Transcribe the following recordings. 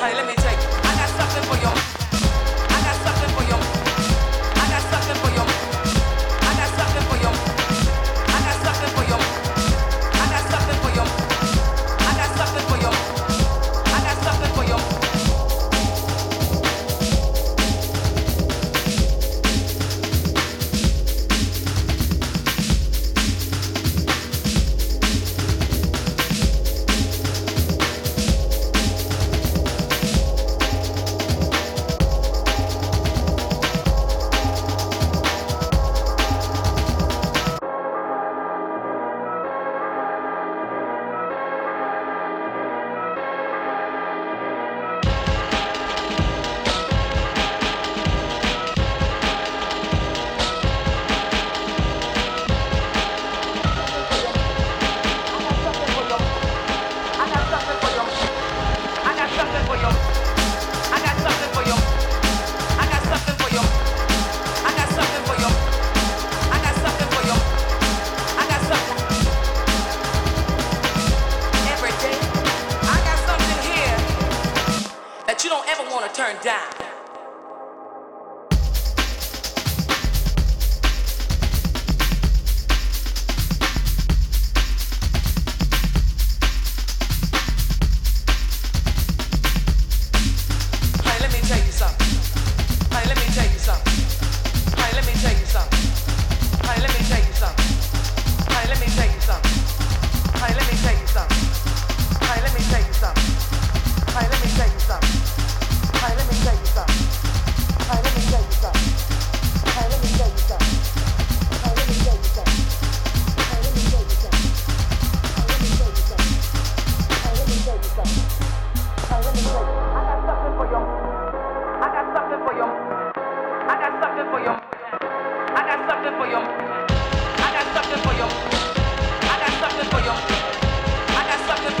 honey, let me take. I got something for your. I got something for your. I got something for your. I got something for your. I got something for your. I got something for your. I got something for your. I got something for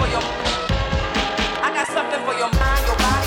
your. Mind your body.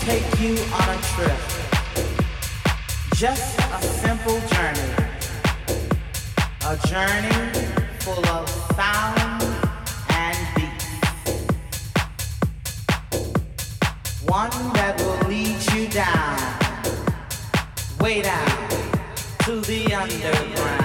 Take you on a trip, just a simple journey. a journey full of sound and beats, one that will lead you down, way down to the underground.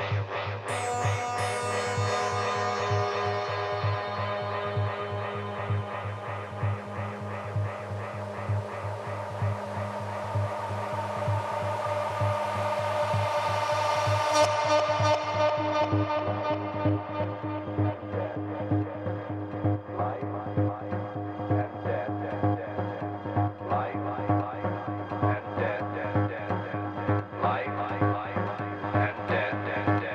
Life and death.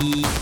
Wait a minute.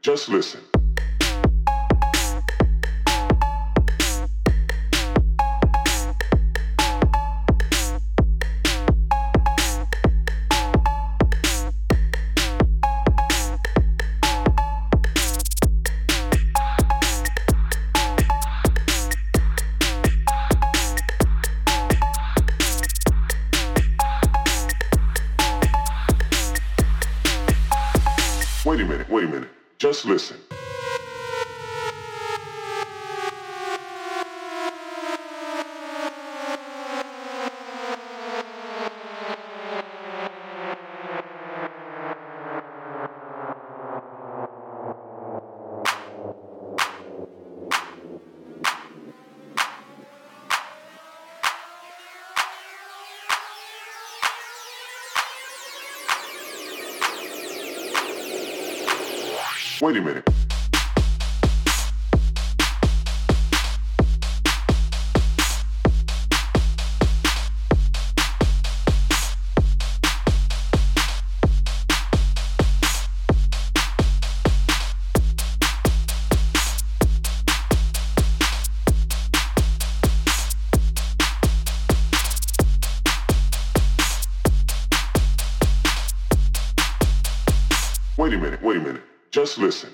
Just listen. Listen. Wait a minute. Wait a minute. Just listen.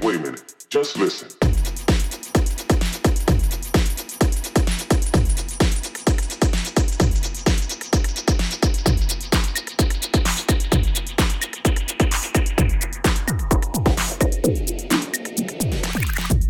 Wait a minute, just listen. Wait a minute, just listen.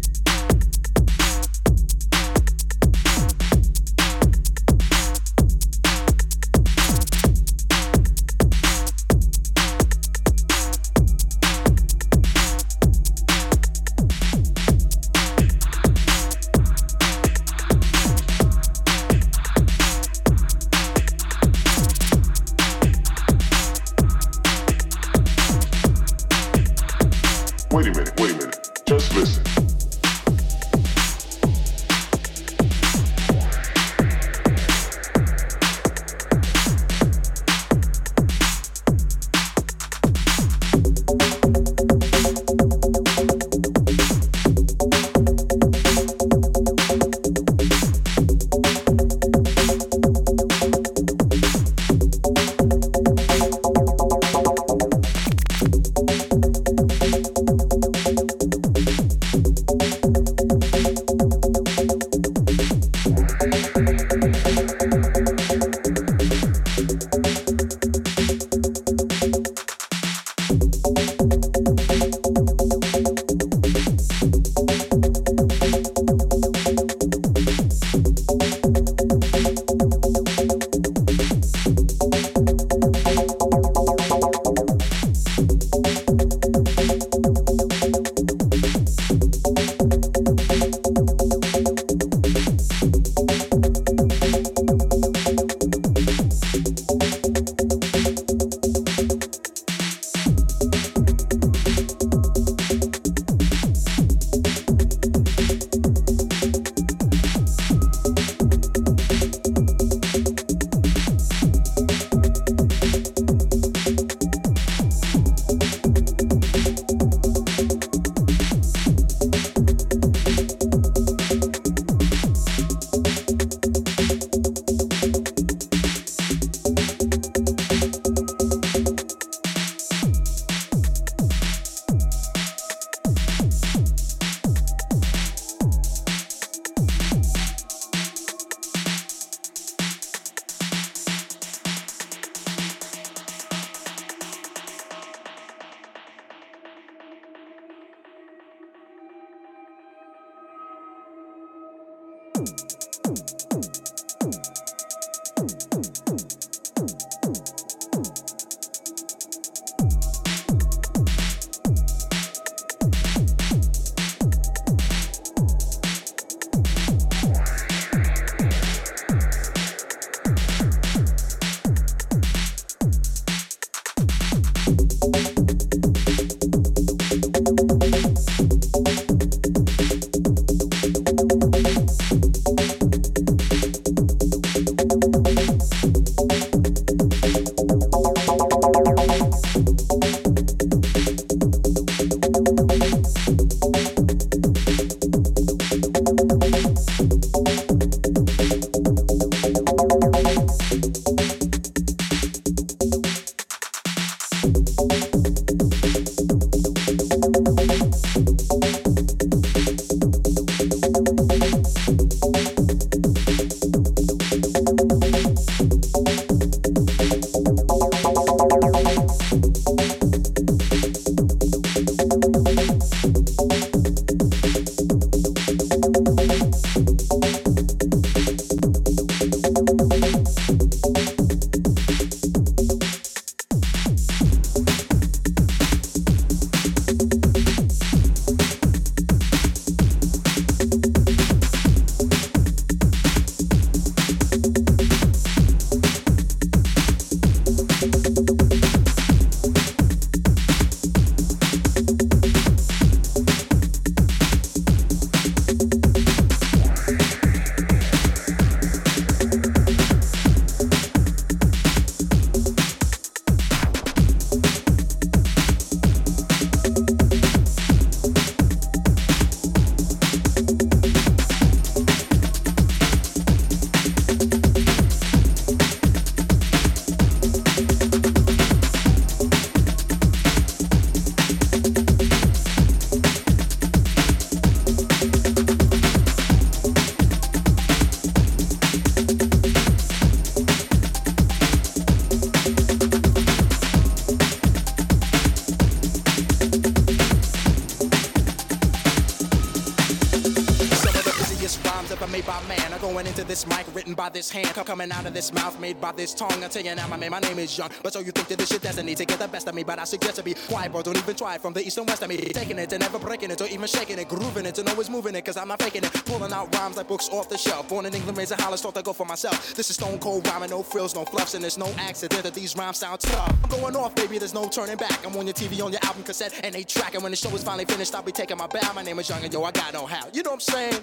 rhymes ever made by man are going into this mic, written by this hand, coming out of this mouth, made by this tongue. I tell you now, my man, my name is Young. But so you think that this shit destiny to get the best of me, but I suggest to be quiet, bro, don't even try it. From the east and west of me, taking it and never breaking it, or even shaking it, grooving it, and always moving it, cause I'm not faking it. Pulling out rhymes like books off the shelf. Born in England, raised in Holland, thought to go for myself. This is stone cold rhyming, no frills, no fluffs, and it's no accident that these rhymes sound tough. I'm going off, baby, there's no turning back. I'm on your TV, on your album cassette, and they track. And when the show is finally finished, I'll be taking my bow. My name is Young, and yo, I got no how. You know what I'm saying?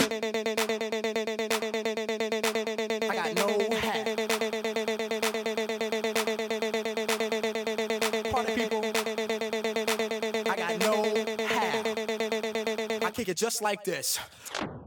I got no how. Party people, I got no how. I kick it just like this.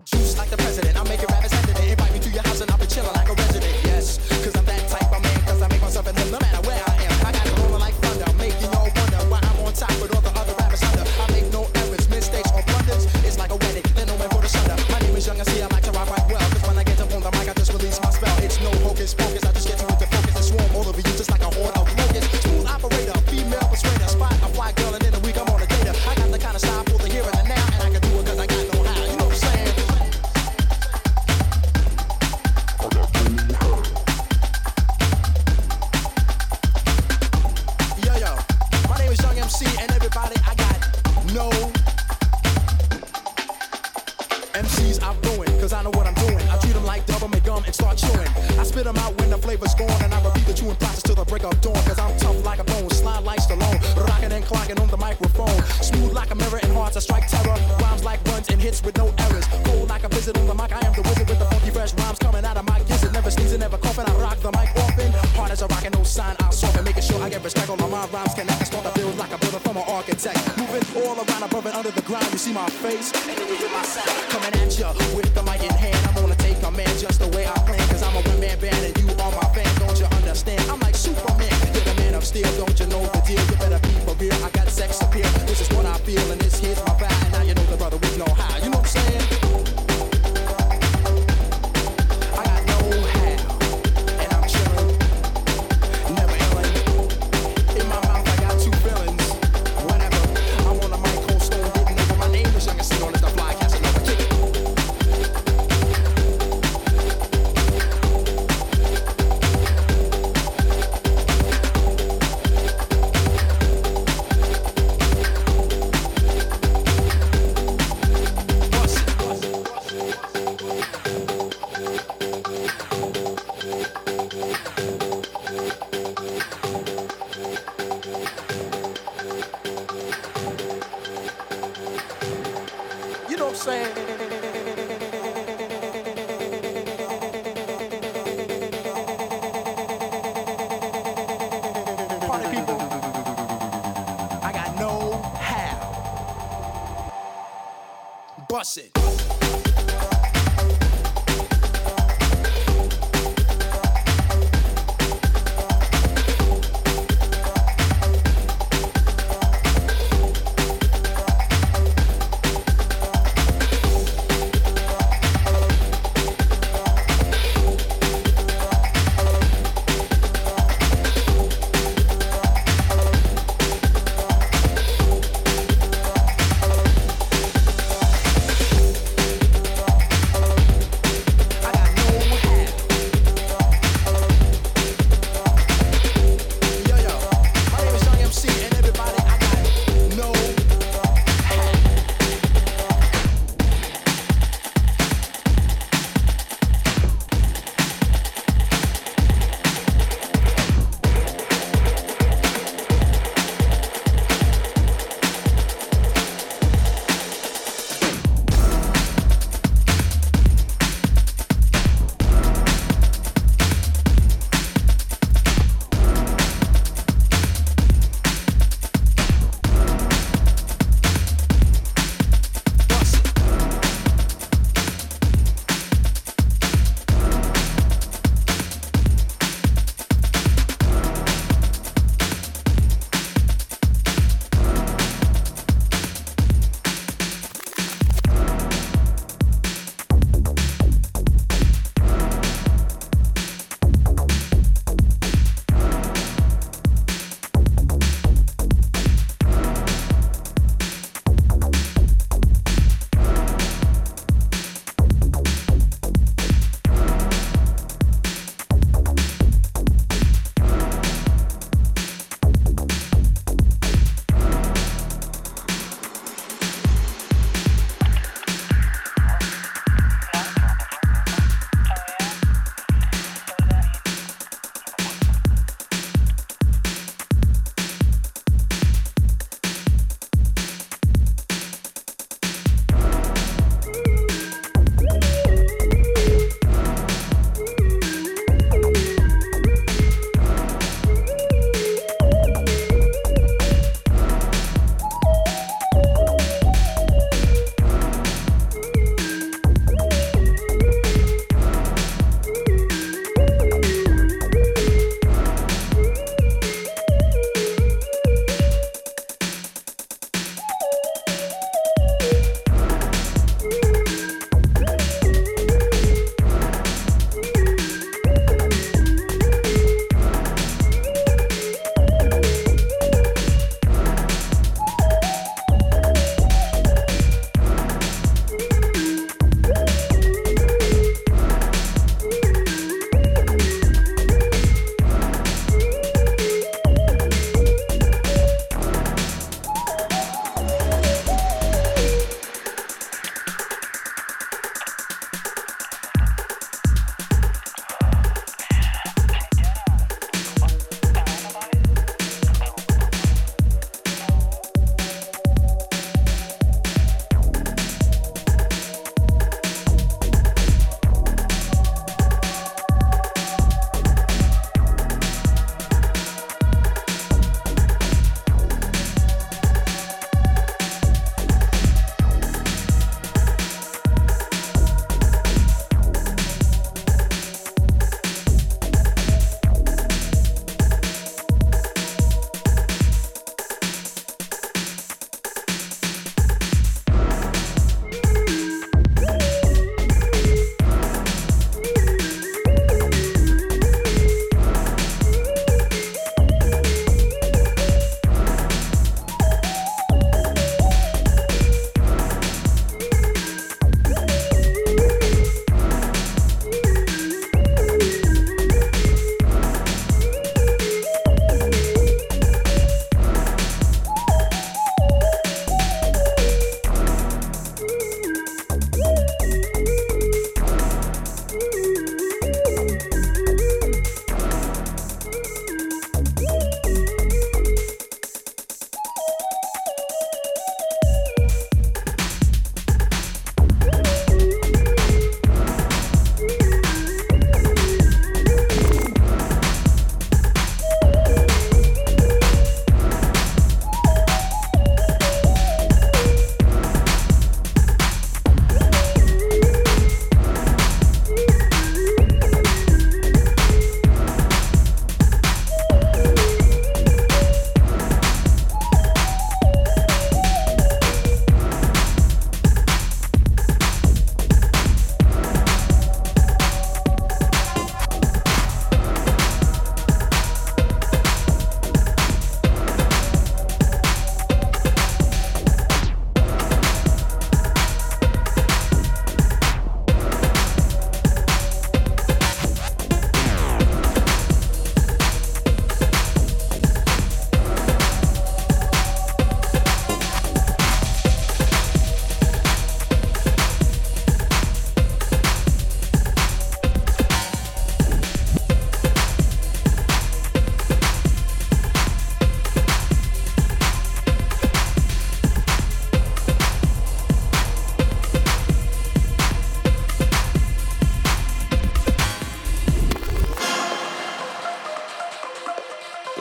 Juice like the president, I'm making rappers after they invite me to your house and I'll be chilling like a resident. Yes, cause I'm that type of man, cause I make myself at home no matter where I am. I got it rolling like thunder, making y'all wonder why I'm on top with all the other rappers under. I make no errors, mistakes or blunders. It's like a wedding, then no man for the thunder. My name is Young C, I like to rock right well, cause when I get up on the mic I just release my spell. It's no hocus pocus, I just get to it to focus and swarm all over you just like a horde of locusts. Smooth operator, female persuader, spot a white girl and in a week I'm on a data. I got the kind of style for the here and the now, and I can do it cause I got no how. You know what I'm saying?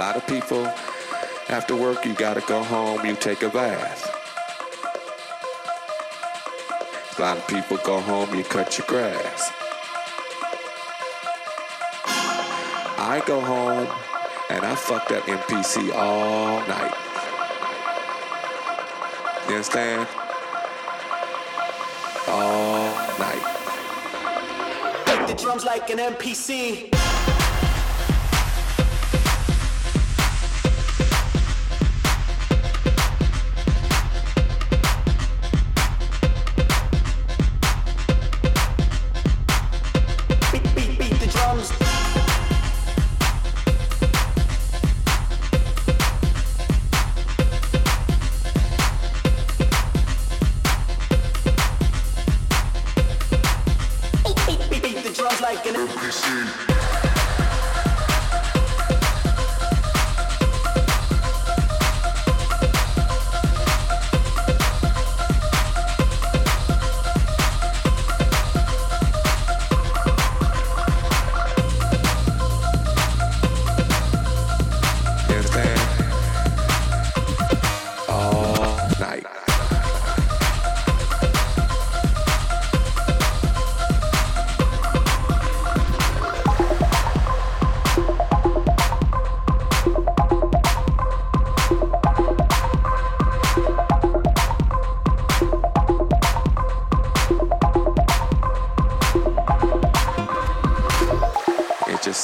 lot of people, after work, you gotta go home, you take a bath. A lot of people go home, you cut your grass. I go home, and I fuck that MPC all night. You understand? All night. Break the drums like an MPC.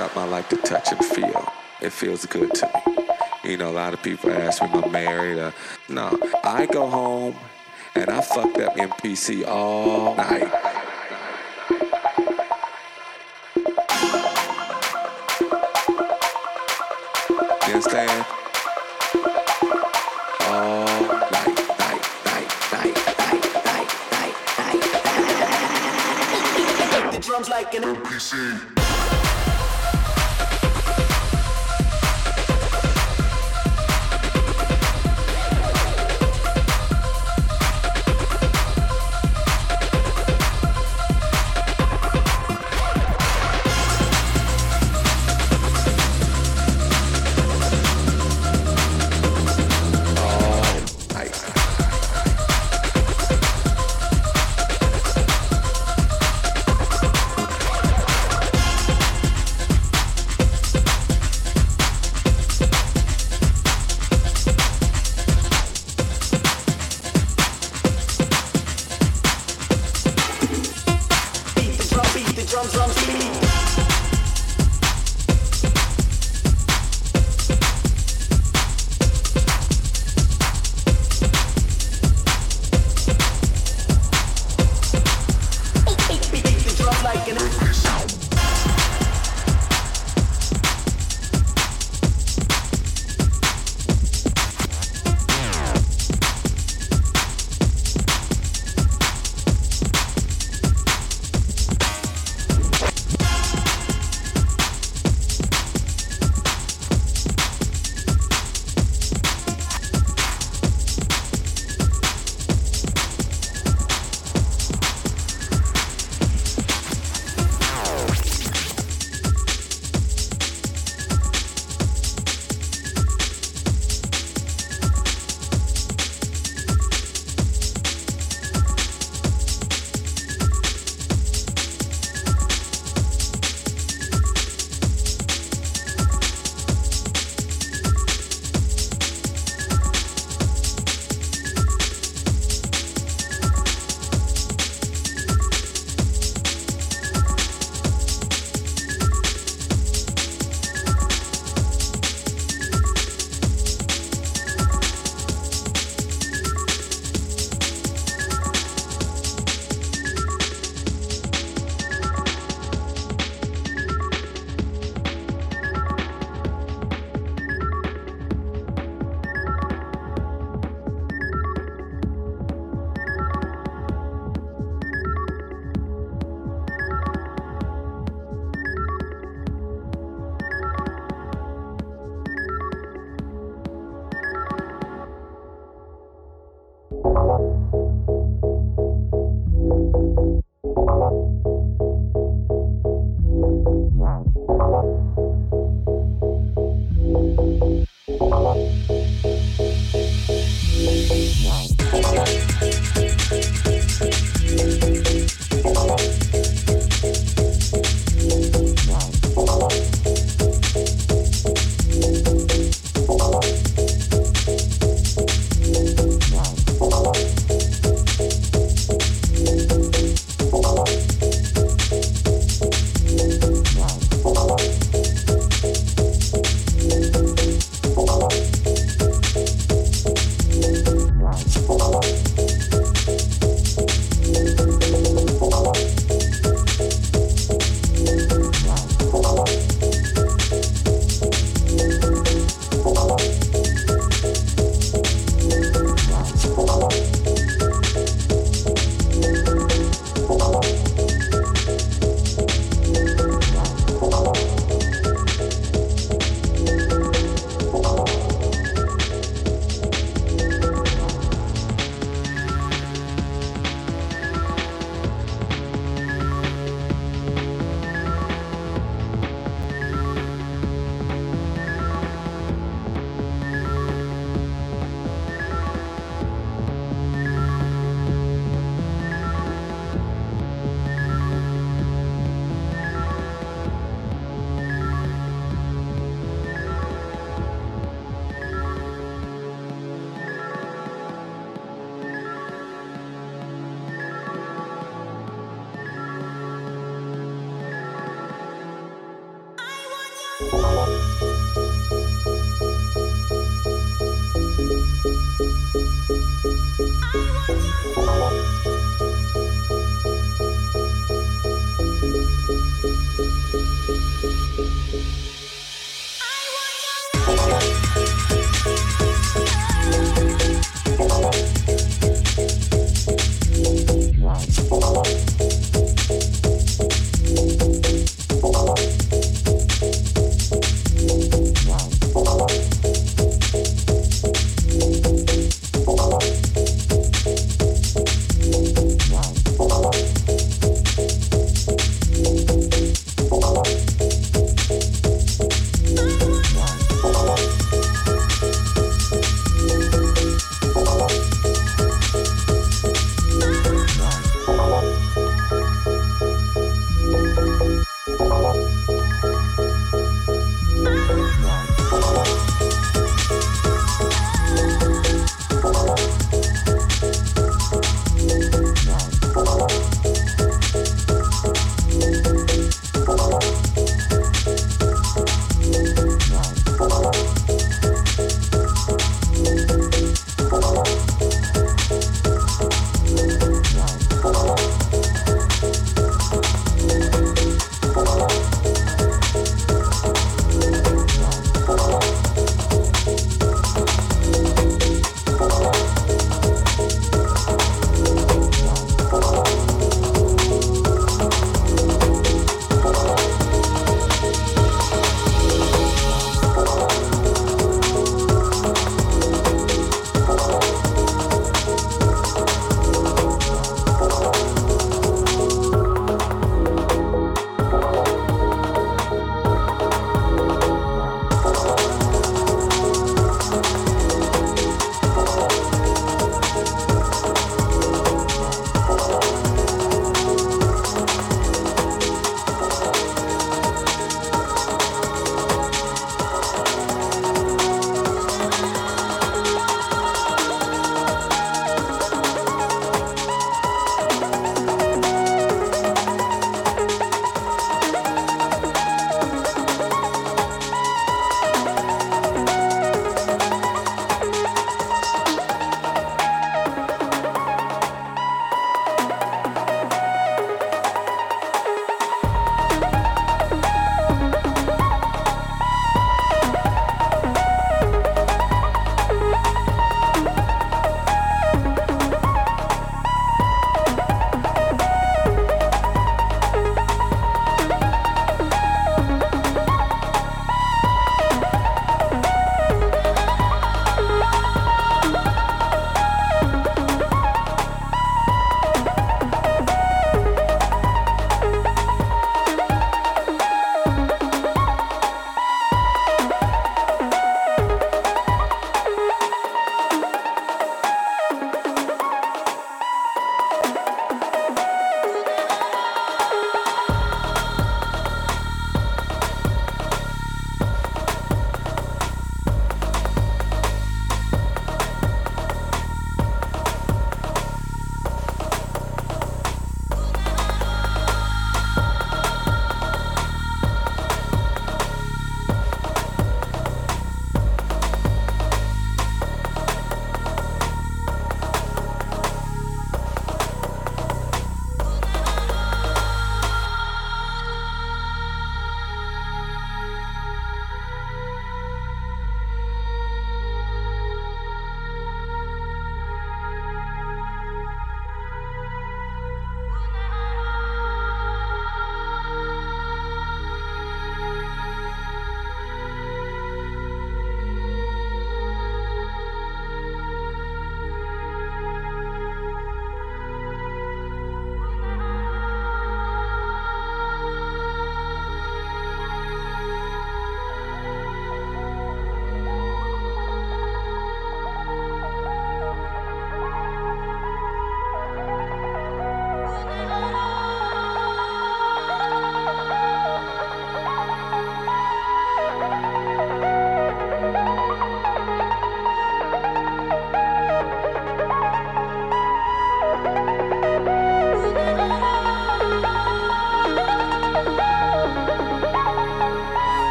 Something I like to touch and feel. It feels good to me. You know, a lot of people ask me if I'm married or no. I go home and I fuck that MPC all night. You understand? All night, night, night, night, night, night, night, night, night. Make the drums like an MPC.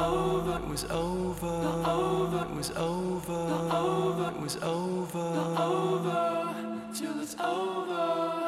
All that was over, till it's over.